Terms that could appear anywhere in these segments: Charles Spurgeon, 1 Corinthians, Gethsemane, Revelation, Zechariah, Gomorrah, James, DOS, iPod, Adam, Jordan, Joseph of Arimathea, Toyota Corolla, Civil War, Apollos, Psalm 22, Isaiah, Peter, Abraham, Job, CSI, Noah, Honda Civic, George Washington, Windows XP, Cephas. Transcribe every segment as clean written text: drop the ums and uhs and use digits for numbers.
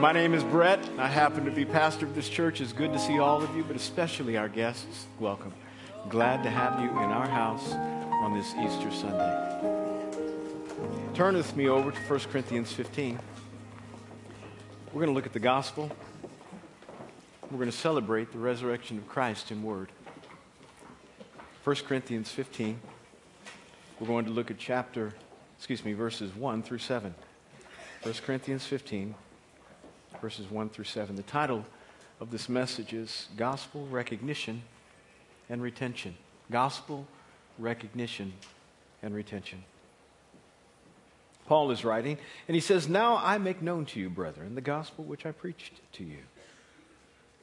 My name is Brett. I happen to be pastor of this church. It's good to see all of you, but especially our guests. Welcome. Glad to have you in our house on this Easter Sunday. Turn with me over to 1 Corinthians 15. We're going to look at the gospel. We're going to celebrate the resurrection of Christ in word. 1 Corinthians 15. We're going to look at verses 1 through 7. 1 Corinthians 15, verses 1 through 7. The title of this message is Gospel Recognition and Retention. Gospel Recognition and Retention. Paul is writing, and he says, "Now I make known to you, brethren, the gospel which I preached to you,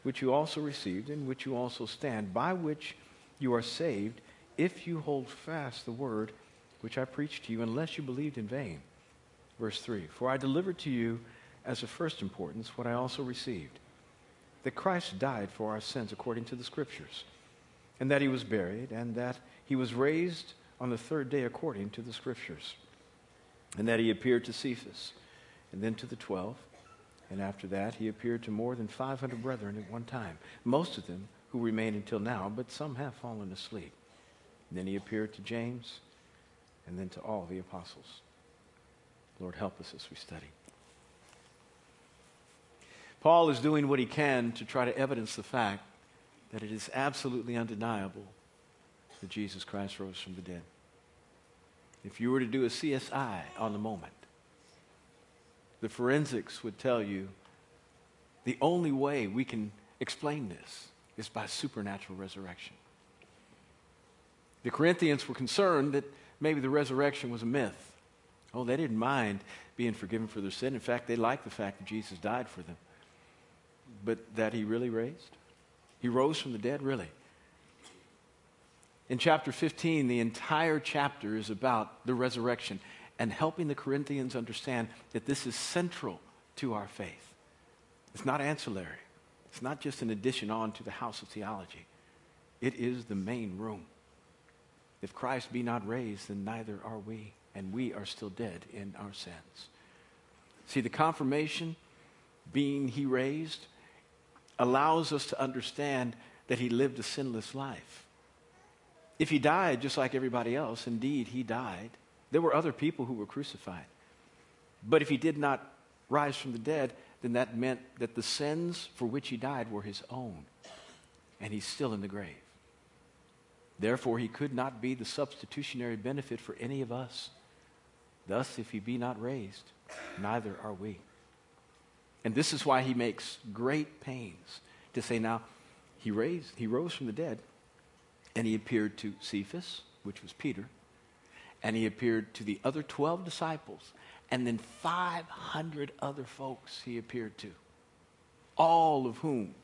which you also received, in which you also stand, by which you are saved, if you hold fast the word which I preached to you, unless you believed in vain." Verse 3, "For I delivered to you as of first importance what I also received, that Christ died for our sins according to the Scriptures, and that he was buried, and that he was raised on the third day according to the Scriptures, and that he appeared to Cephas, and then to the 12, and after that he appeared to more than 500 brethren at one time, most of them who remain until now, but some have fallen asleep. And then he appeared to James, and then to all the apostles." Lord, help us as we study. Paul is doing what he can to try to evidence the fact that it is absolutely undeniable that Jesus Christ rose from the dead. If you were to do a CSI on the moment, the forensics would tell you the only way we can explain this is by supernatural resurrection. The Corinthians were concerned that maybe the resurrection was a myth. Oh, they didn't mind being forgiven for their sin. In fact, they liked the fact that Jesus died for them. But that he really raised? He rose from the dead, really? In chapter 15, the entire chapter is about the resurrection and helping the Corinthians understand that this is central to our faith. It's not ancillary. It's not just an addition on to the house of theology. It is the main room. If Christ be not raised, then neither are we. And we are still dead in our sins. See, the confirmation, being he raised, allows us to understand that he lived a sinless life. If he died just like everybody else, indeed he died. There were other people who were crucified. But if he did not rise from the dead, then that meant that the sins for which he died were his own. And he's still in the grave. Therefore, he could not be the substitutionary benefit for any of us. Thus, if he be not raised, neither are we. And this is why he makes great pains to say, now, he rose from the dead, and he appeared to Cephas, which was Peter, and he appeared to the other 12 disciples, and then 500 other folks he appeared to, all of whom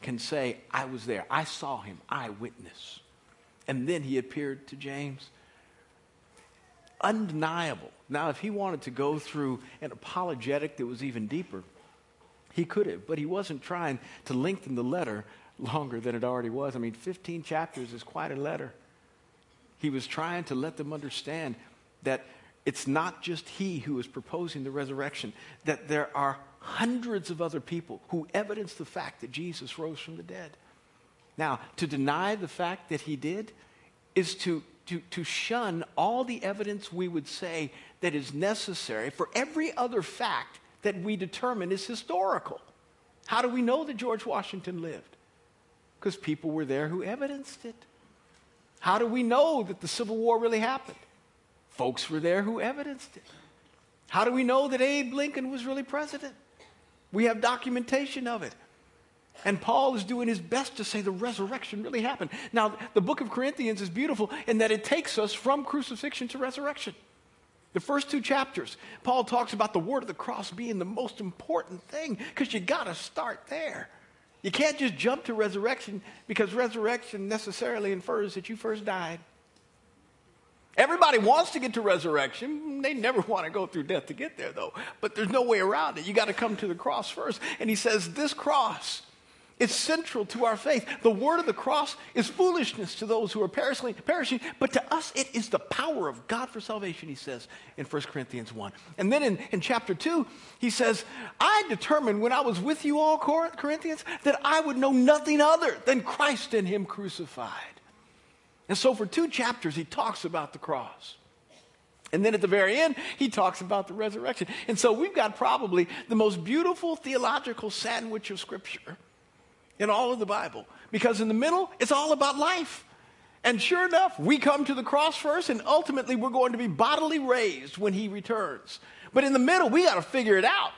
can say, I was there, I saw him, I witnessed. And then he appeared to James. Undeniable. Now, if he wanted to go through an apologetic that was even deeper, he could have, but he wasn't trying to lengthen the letter longer than it already was. I mean, 15 chapters is quite a letter. He was trying to let them understand that it's not just he who is proposing the resurrection, that there are hundreds of other people who evidence the fact that Jesus rose from the dead. Now, to deny the fact that he did is to shun all the evidence we would say that is necessary for every other fact that we determine is historical. How do we know that George Washington lived? Because people were there who evidenced it. How do we know that the Civil War really happened? Folks were there who evidenced it. How do we know that Abe Lincoln was really president? We have documentation of it. And Paul is doing his best to say the resurrection really happened. Now, the book of Corinthians is beautiful in that it takes us from crucifixion to resurrection. The first two chapters, Paul talks about the word of the cross being the most important thing because you got to start there. You can't just jump to resurrection because resurrection necessarily infers that you first died. Everybody wants to get to resurrection. They never want to go through death to get there, though. But there's no way around it. You got to come to the cross first. And he says this cross It's central to our faith. The word of the cross is foolishness to those who are perishing, but to us it is the power of God for salvation, he says in 1 Corinthians 1. And then in chapter 2, he says, I determined when I was with you all, Corinthians, that I would know nothing other than Christ and him crucified. And so for 2 chapters, he talks about the cross. And then at the very end, he talks about the resurrection. And so we've got probably the most beautiful theological sandwich of Scripture in all of the Bible. Because in the middle, it's all about life. And sure enough, we come to the cross first, and ultimately we're going to be bodily raised when he returns. But in the middle, we got to figure it out.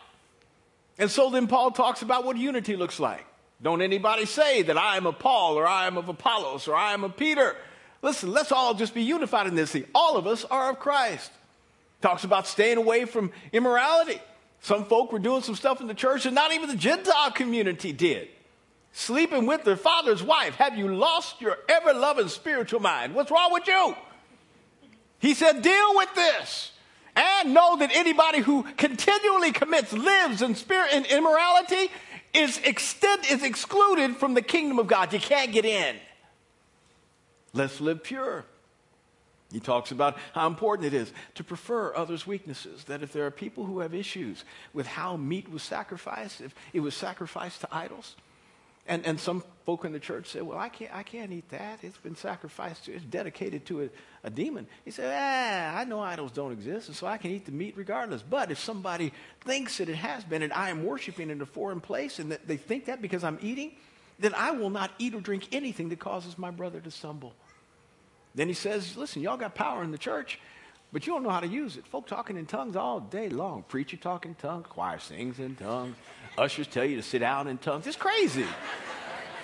And so then Paul talks about what unity looks like. Don't anybody say that I am of Paul, or I am of Apollos, or I am of Peter. Listen, let's all just be unified in this thing. All of us are of Christ. Talks about staying away from immorality. Some folk were doing some stuff in the church that not even the Gentile community did. Sleeping with their father's wife. Have you lost your ever-loving spiritual mind? What's wrong with you? He said, deal with this. And know that anybody who continually lives in spirit and immorality is excluded from the kingdom of God. You can't get in. Let's live pure. He talks about how important it is to prefer others' weaknesses, that if there are people who have issues with how meat was sacrificed, if it was sacrificed to idols, and some folk in the church said, well, I can't eat that. It's been sacrificed to, it's dedicated to a demon. He said, I know idols don't exist, and so I can eat the meat regardless. But if somebody thinks that it has been, and I am worshiping in a foreign place, and that they think that because I'm eating, then I will not eat or drink anything that causes my brother to stumble. Then he says, listen, y'all got power in the church, but you don't know how to use it. Folk talking in tongues all day long. Preacher talking in tongues, choir sings in tongues, ushers tell you to sit down in tongues. It's crazy.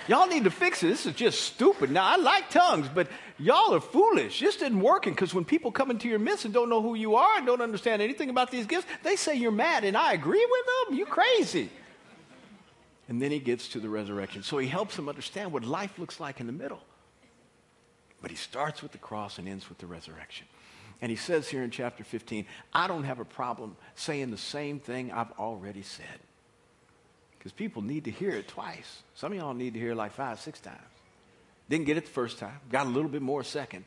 Y'all need to fix it. This is just stupid. Now, I like tongues, but y'all are foolish. This isn't working, because when people come into your midst and don't know who you are and don't understand anything about these gifts, they say you're mad, and I agree with them. You're crazy. And then he gets to the resurrection. So he helps them understand what life looks like in the middle. But he starts with the cross and ends with the resurrection. And he says here in chapter 15, I don't have a problem saying the same thing I've already said. Because people need to hear it twice. Some of y'all need to hear it like 5, 6 times. Didn't get it the first time. Got a little bit more second.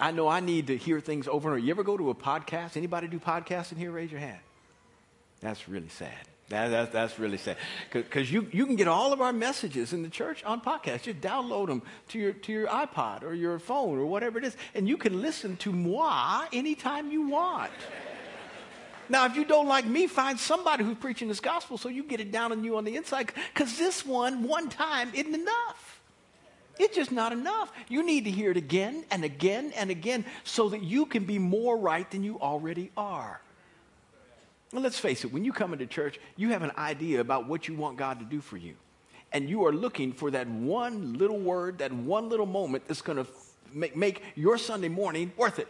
I know I need to hear things over and over. You ever go to a podcast? Anybody do podcasts in here? Raise your hand. That's really sad. That's really sad, because you can get all of our messages in the church on podcasts. Just download them to your iPod or your phone or whatever it is, and you can listen to moi anytime you want. Now, if you don't like me, find somebody who's preaching this gospel so you get it down on you on the inside, because this one time isn't enough. It's just not enough. You need to hear it again and again and again so that you can be more right than you already are. Well, let's face it, when you come into church, you have an idea about what you want God to do for you. And you are looking for that one little word, that one little moment that's going to make your Sunday morning worth it.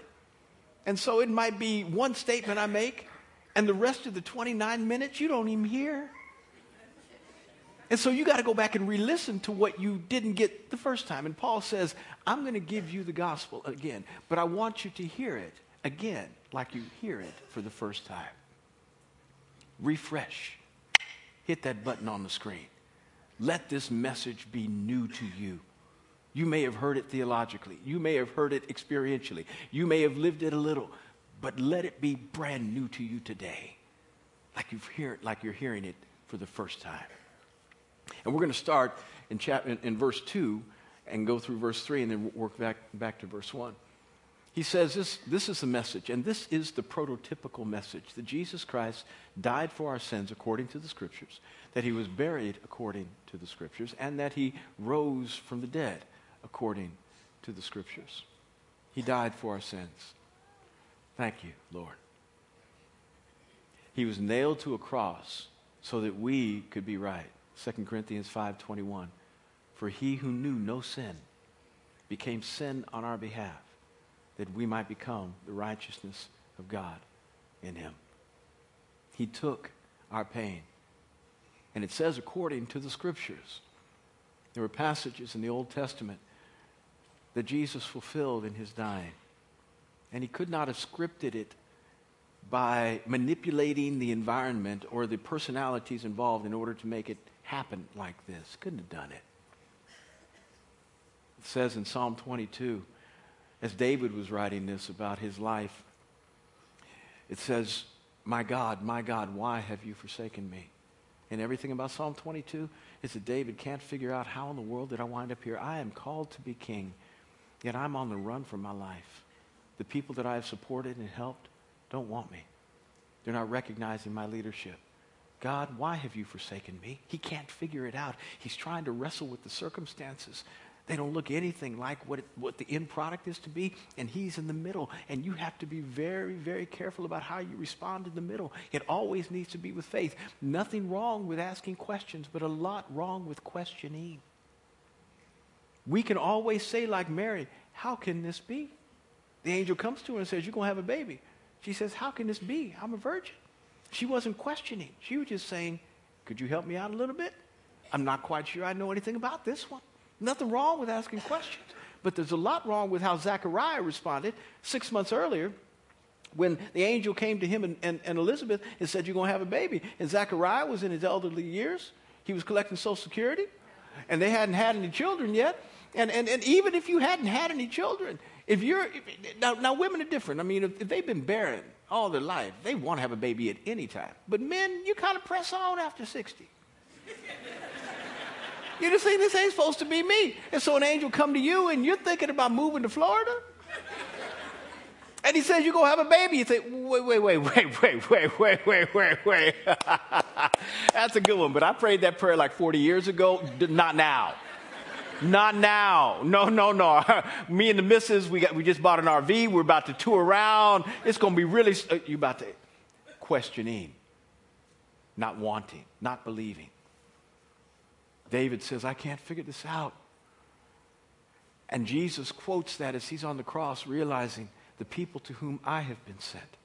And so it might be one statement I make, and the rest of the 29 minutes you don't even hear. And so you got to go back and re-listen to what you didn't get the first time. And Paul says, I'm going to give you the gospel again, but I want you to hear it again like you hear it for the first time. Refresh. Hit that button on the screen. Let this message be new to you. You may have heard it theologically. You may have heard it experientially. You may have lived it a little, but let it be brand new to you today, like you're hearing it for the first time. And we're going to start in verse 2 and go through verse 3 and then work back to verse 1. He says, this is the message, and this is the prototypical message, that Jesus Christ died for our sins according to the Scriptures, that he was buried according to the Scriptures, and that he rose from the dead according to the Scriptures. He died for our sins. Thank you, Lord. He was nailed to a cross so that we could be right. 2 Corinthians 5:21, for he who knew no sin became sin on our behalf, that we might become the righteousness of God in him. He took our pain. And it says according to the Scriptures. There were passages in the Old Testament that Jesus fulfilled in his dying. And he could not have scripted it by manipulating the environment or the personalities involved in order to make it happen like this. Couldn't have done it. It says in Psalm 22, as David was writing this about his life, it says, my God, why have you forsaken me?" And everything about Psalm 22 is that David can't figure out how in the world did I wind up here. I am called to be king, yet I'm on the run for my life. The people that I have supported and helped don't want me. They're not recognizing my leadership. God, why have you forsaken me? He can't figure it out. He's trying to wrestle with the circumstances. They don't look anything like what the end product is to be, and he's in the middle. And you have to be very, very careful about how you respond in the middle. It always needs to be with faith. Nothing wrong with asking questions, but a lot wrong with questioning. We can always say, like Mary, "How can this be?" The angel comes to her and says, "You're going to have a baby." She says, "How can this be? I'm a virgin." She wasn't questioning. She was just saying, "Could you help me out a little bit? I'm not quite sure I know anything about this one." Nothing wrong with asking questions, but there's a lot wrong with how Zechariah responded 6 months earlier when the angel came to him and Elizabeth and said, "You're going to have a baby." And Zechariah was in his elderly years. He was collecting Social Security, and they hadn't had any children yet. And even if you hadn't had any children, if you're now women are different. I mean, if they've been barren all their life, they want to have a baby at any time. But men, you kind of press on after 60. You're just saying, "This ain't supposed to be me." And so an angel come to you, and you're thinking about moving to Florida. And he says, "You're going to have a baby." You say, wait. That's a good one. But I prayed that prayer like 40 years ago. Not now. Not now. No. Me and the missus, we just bought an RV. We're about to tour around. It's going to be really, you're about to questioning, not wanting, not believing. David says, "I can't figure this out." And Jesus quotes that as he's on the cross, realizing the people to whom I have been sent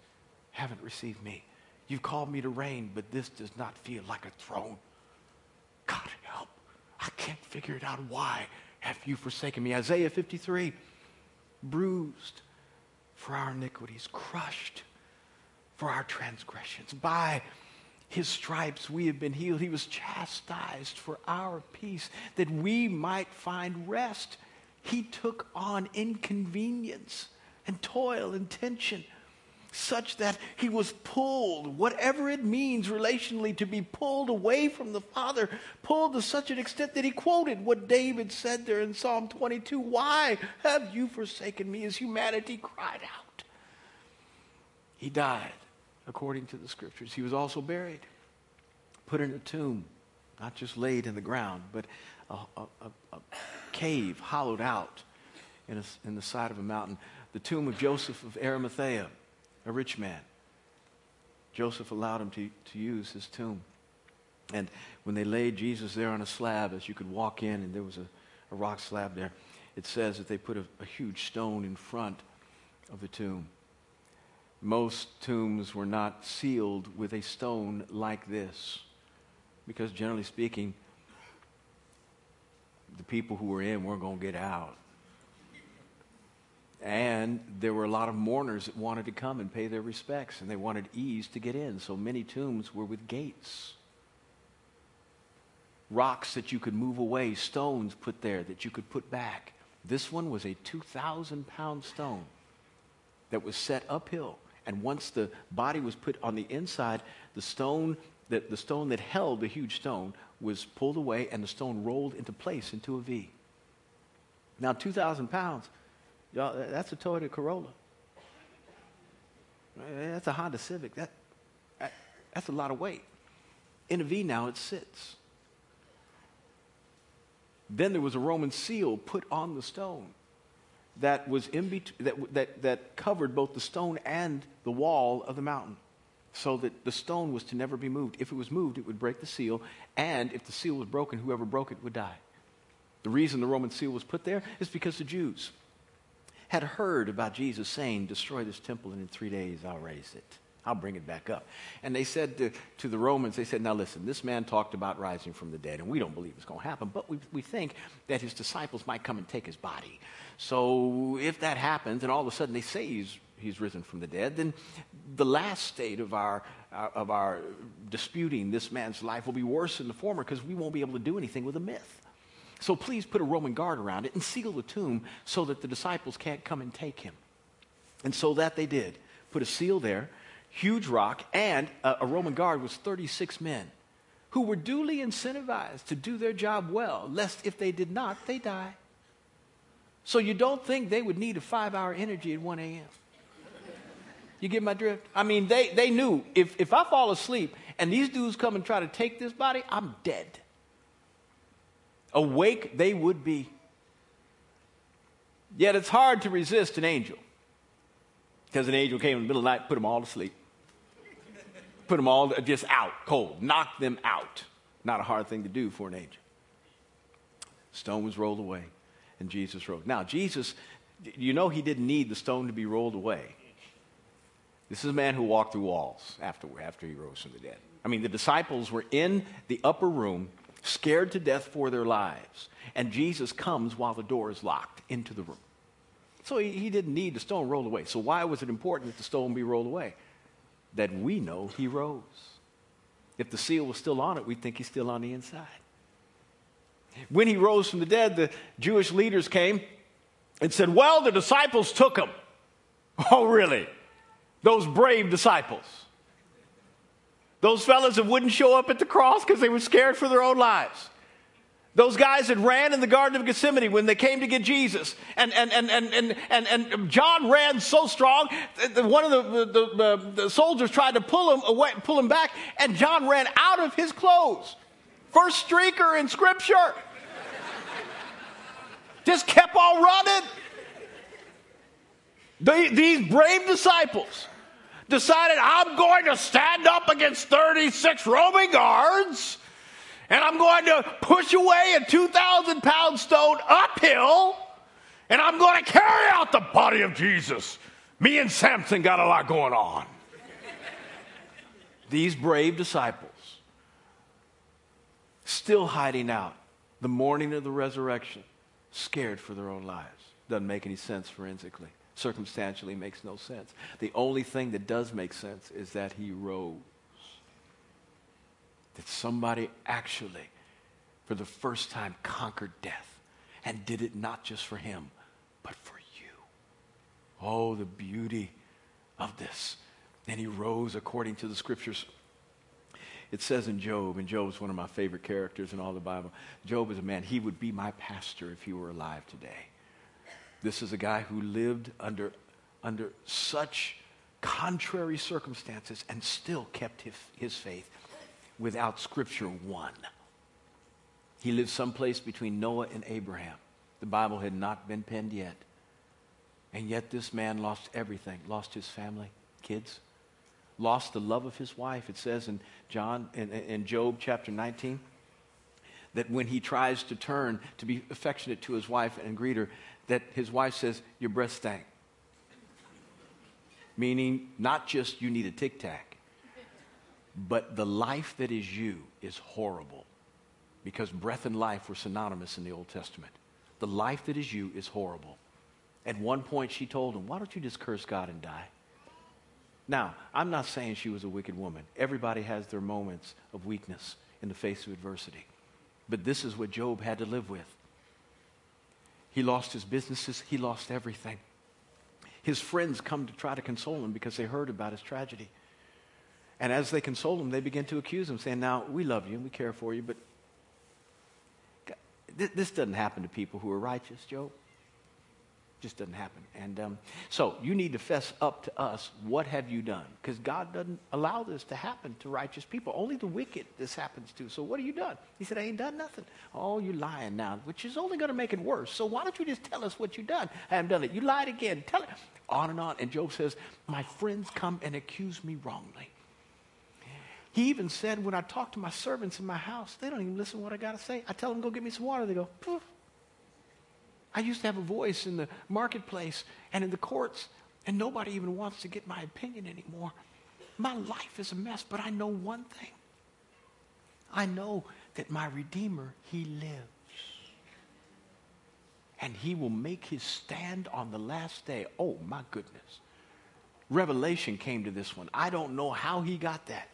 haven't received me. You've called me to reign, but this does not feel like a throne. God help. I can't figure it out. Why have you forsaken me? Isaiah 53, bruised for our iniquities, crushed for our transgressions. By his stripes we have been healed. He was chastised for our peace, that we might find rest. He took on inconvenience and toil and tension, such that he was pulled, whatever it means relationally, to be pulled away from the Father, pulled to such an extent that he quoted what David said there in Psalm 22, "Why have you forsaken me?" As humanity cried out. He died according to the scriptures. He was also buried, put in a tomb, not just laid in the ground, but a cave hollowed out in the side of a mountain. The tomb of Joseph of Arimathea, a rich man. Joseph allowed him to use his tomb. And when they laid Jesus there on a slab, as you could walk in, and there was a rock slab there, it says that they put a huge stone in front of the tomb. Most tombs were not sealed with a stone like this, because generally speaking, the people who were in weren't going to get out. And there were a lot of mourners that wanted to come and pay their respects, and they wanted ease to get in. So many tombs were with gates, rocks that you could move away, stones put there that you could put back. This one was a 2,000-pound stone that was set uphill. And once the body was put on the inside, the stone that held the huge stone was pulled away, and the stone rolled into place into a V. Now, 2,000 pounds, y'all, that's a Toyota Corolla. That's a Honda Civic. That's a lot of weight. In a V now, it sits. Then there was a Roman seal put on the stone that was in between, that covered both the stone and the wall of the mountain, so that the stone was to never be moved. If it was moved, it would break the seal, and if the seal was broken, whoever broke it would die. The reason the Roman seal was put there is because the Jews had heard about Jesus saying, "Destroy this temple, and in 3 days I'll raise it. I'll bring it back up." And they said to the Romans, they said, "Now listen, this man talked about rising from the dead, and we don't believe it's going to happen, but we think that his disciples might come and take his body. So if that happens, and all of a sudden they say he's he's risen from the dead, then the last state of our disputing this man's life will be worse than the former, because we won't be able to do anything with a myth. So please put a Roman guard around it and seal the tomb so that the disciples can't come and take him. And so that they did. Put a seal there, huge rock, and a Roman guard was 36 men who were duly incentivized to do their job well, lest if they did not, they die. So you don't think they would need a 5-hour energy at 1 a.m.? You get my drift? I mean, they knew if I fall asleep and these dudes come and try to take this body, I'm dead. Awake they would be. Yet it's hard to resist an angel, because an angel came in the middle of the night, put them all to sleep. Put them all just out, cold, knocked them out. Not a hard thing to do for an angel. Stone was rolled away, and Jesus rose. Now, Jesus, you know he didn't need the stone to be rolled away. This is a man who walked through walls after he rose from the dead. I mean, the disciples were in the upper room, scared to death for their lives. And Jesus comes while the door is locked into the room. So he didn't need the stone rolled away. So why was it important that the stone be rolled away? That we know he rose. If the seal was still on it, we'd think he's still on the inside. When he rose from the dead, the Jewish leaders came and said, well, the disciples took him. Oh, really? Those brave disciples. Those fellas that wouldn't show up at the cross because they were scared for their own lives. Those guys that ran in the Garden of Gethsemane when they came to get Jesus. And John ran so strong that one of the soldiers tried to pull him back, and John ran out of his clothes. First streaker in Scripture. Just kept on running. These brave disciples decided, I'm going to stand up against 36 Roman guards, and I'm going to push away a 2,000-pound stone uphill, and I'm going to carry out the body of Jesus. Me and Samson got a lot going on. These brave disciples still hiding out the morning of the resurrection, scared for their own lives. Doesn't make any sense forensically. Circumstantially makes no sense. The only thing that does make sense is that he rose. That somebody actually, for the first time, conquered death and did it not just for him, but for you. Oh, the beauty of this. And he rose according to the Scriptures. It says in Job, and Job is one of my favorite characters in all the Bible. Job is a man, he would be my pastor if he were alive today. This is a guy who lived under such contrary circumstances and still kept his faith without Scripture one. He lived someplace between Noah and Abraham. The Bible had not been penned yet. And yet this man lost everything. Lost his family, kids. Lost the love of his wife. It says in Job chapter 19 that when he tries to turn to be affectionate to his wife and greet her, that his wife says, your breath stank. Meaning, not just you need a Tic Tac, but the life that is you is horrible. Because breath and life were synonymous in the Old Testament. The life that is you is horrible. At one point she told him, why don't you just curse God and die? Now, I'm not saying she was a wicked woman. Everybody has their moments of weakness in the face of adversity. But this is what Job had to live with. He lost his businesses. He lost everything. His friends come to try to console him because they heard about his tragedy. And as they console him, they begin to accuse him, saying, now, we love you and we care for you, but this doesn't happen to people who are righteous, Job. Just doesn't happen. And so you need to fess up to us. What have you done? Because God doesn't allow this to happen to righteous people. Only the wicked this happens to. So what have you done? He said, I ain't done nothing. Oh, you're lying now, which is only going to make it worse. So why don't you just tell us what you've done? I haven't done it. You lied again. Tell it. On and on. And Job says, my friends come and accuse me wrongly. He even said, when I talk to my servants in my house, they don't even listen to what I got to say. I tell them, go get me some water. They go, poof. I used to have a voice in the marketplace and in the courts, and nobody even wants to get my opinion anymore. My life is a mess, but I know one thing. I know that my Redeemer, he lives. And he will make his stand on the last day. Oh, my goodness. Revelation came to this one. I don't know how he got that.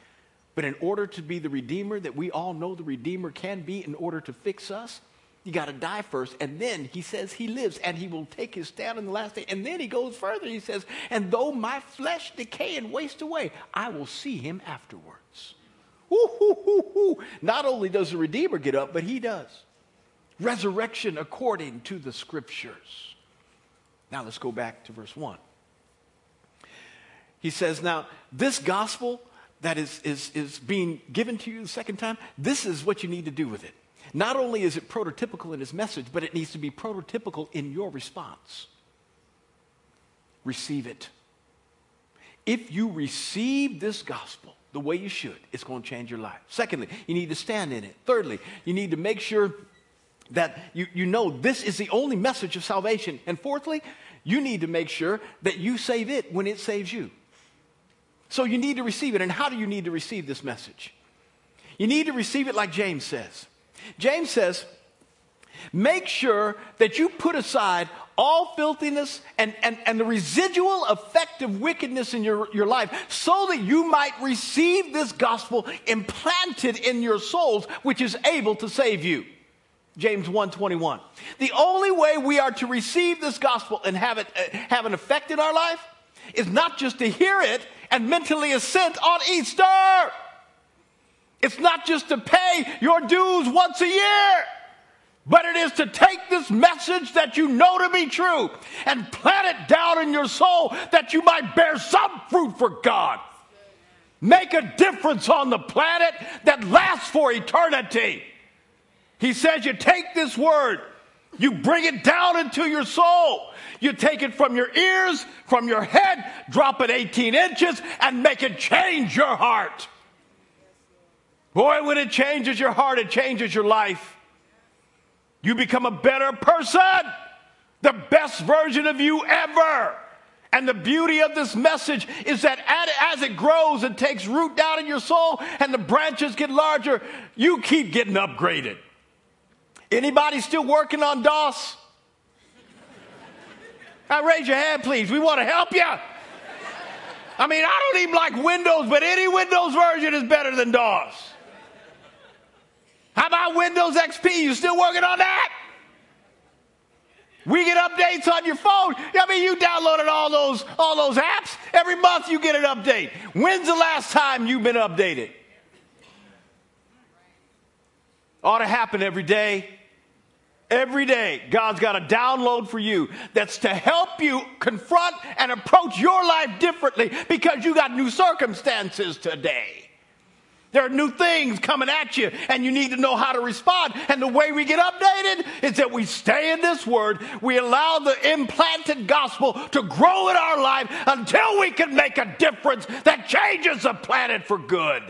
But in order to be the Redeemer that we all know the Redeemer can be, in order to fix us, you got to die first. And then he says he lives and he will take his stand on the last day. And then he goes further. He says, and though my flesh decay and waste away, I will see him afterwards. Not only does the Redeemer get up, but he does. Resurrection according to the Scriptures. Now let's go back to verse 1. He says, now this gospel that is being given to you the second time, this is what you need to do with it. Not only is it prototypical in his message, but it needs to be prototypical in your response. Receive it. If you receive this gospel the way you should, it's going to change your life. Secondly, you need to stand in it. Thirdly, you need to make sure that you know this is the only message of salvation. And fourthly, you need to make sure that you save it when it saves you. So you need to receive it. And how do you need to receive this message? You need to receive it like James says. James says, make sure that you put aside all filthiness and the residual effect of wickedness in your life, so that you might receive this gospel implanted in your souls, which is able to save you. James 1:21. The only way we are to receive this gospel and have an effect in our life is not just to hear it and mentally assent on Easter. It's not just to pay your dues once a year, but it is to take this message that you know to be true and plant it down in your soul that you might bear some fruit for God. Make a difference on the planet that lasts for eternity. He says you take this word, you bring it down into your soul. You take it from your ears, from your head, drop it 18 inches, and make it change your heart. Boy, when it changes your heart, it changes your life. You become a better person, the best version of you ever. And the beauty of this message is that as it grows and takes root down in your soul and the branches get larger, you keep getting upgraded. Anybody still working on DOS? Now, raise your hand, please. We want to help you. I mean, I don't even like Windows, but any Windows version is better than DOS. How about Windows XP? You still working on that? We get updates on your phone. I mean, you downloaded all those apps. Every month you get an update. When's the last time you've been updated? Ought to happen every day. Every day, God's got a download for you that's to help you confront and approach your life differently, because you got new circumstances today. There are new things coming at you, and you need to know how to respond. And the way we get updated is that we stay in this word. We allow the implanted gospel to grow in our life until we can make a difference that changes the planet for good.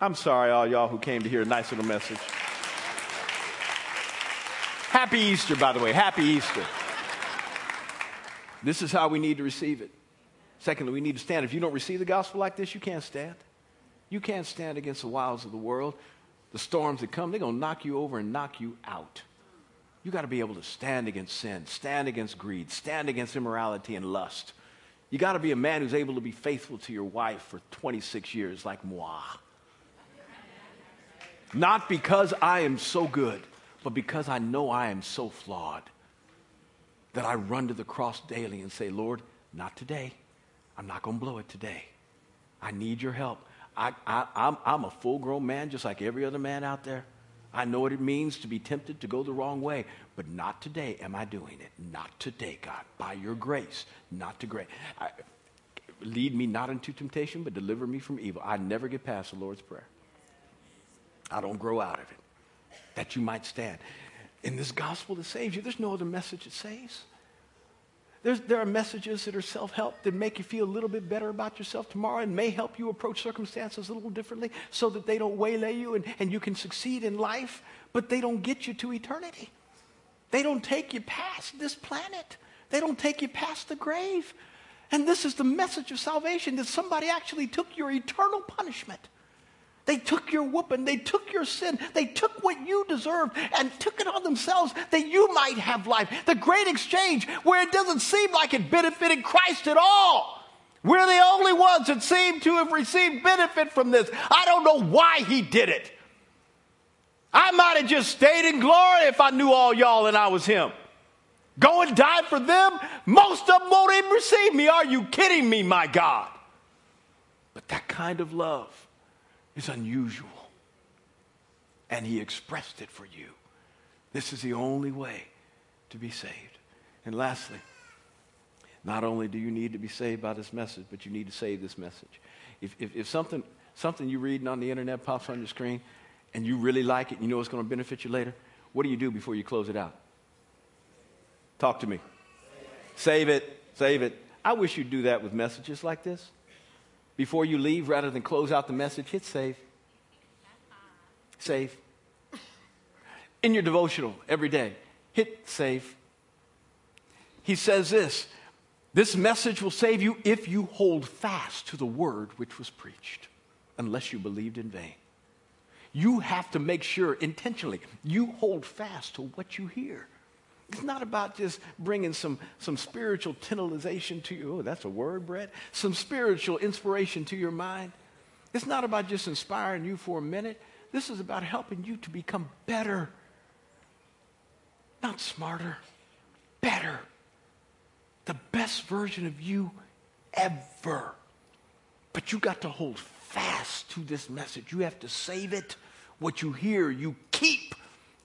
I'm sorry, all y'all who came to hear a nice little message. Happy Easter, by the way. Happy Easter. This is how we need to receive it. Secondly, we need to stand. If you don't receive the gospel like this, you can't stand. You can't stand against the wiles of the world. The storms that come, they're going to knock you over and knock you out. You got to be able to stand against sin, stand against greed, stand against immorality and lust. You got to be a man who's able to be faithful to your wife for 26 years like moi. Not because I am so good, but because I know I am so flawed that I run to the cross daily and say, Lord, not today. I'm not going to blow it today. I need your help. I'm a full-grown man just like every other man out there. I know what it means to be tempted to go the wrong way, but not today am I doing it. Not today, God. By your grace, not to grace. Lead me not into temptation, but deliver me from evil. I never get past the Lord's Prayer. I don't grow out of it. That you might stand. In this gospel that saves you, there's no other message that saves. There are messages that are self-help that make you feel a little bit better about yourself tomorrow and may help you approach circumstances a little differently so that they don't waylay you and you can succeed in life, but they don't get you to eternity. They don't take you past this planet. They don't take you past the grave. And this is the message of salvation, that somebody actually took your eternal punishment. They took your whooping. They took your sin. They took what you deserved and took it on themselves that you might have life. The great exchange where it doesn't seem like it benefited Christ at all. We're the only ones that seem to have received benefit from this. I don't know why he did it. I might have just stayed in glory if I knew all y'all and I was him. Go and die for them? Most of them won't even receive me. Are you kidding me, my God? But that kind of love is unusual. And he expressed it for you. This is the only way to be saved. And lastly, not only do you need to be saved by this message, but you need to save this message. If something you're reading on the internet pops on your screen and you really like it, you know it's going to benefit you later, what do you do before you close it out? Talk to me. Save it. Save it. I wish you'd do that with messages like this. Before you leave, rather than close out the message, hit save. Save. In your devotional every day, hit save. He says this, this message will save you if you hold fast to the word which was preached, unless you believed in vain. You have to make sure intentionally you hold fast to what you hear. It's not about just bringing some spiritual tantalization to you. Oh, that's a word, Brett. Some spiritual inspiration to your mind. It's not about just inspiring you for a minute. This is about helping you to become better. Not smarter. Better. The best version of you ever. But you got to hold fast to this message. You have to save it. What you hear, you keep.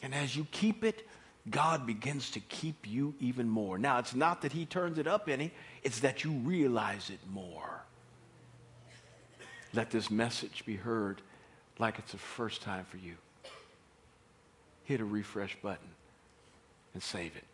And as you keep it, God begins to keep you even more. Now, it's not that he turns it up any. It's that you realize it more. Let this message be heard like it's the first time for you. Hit a refresh button and save it.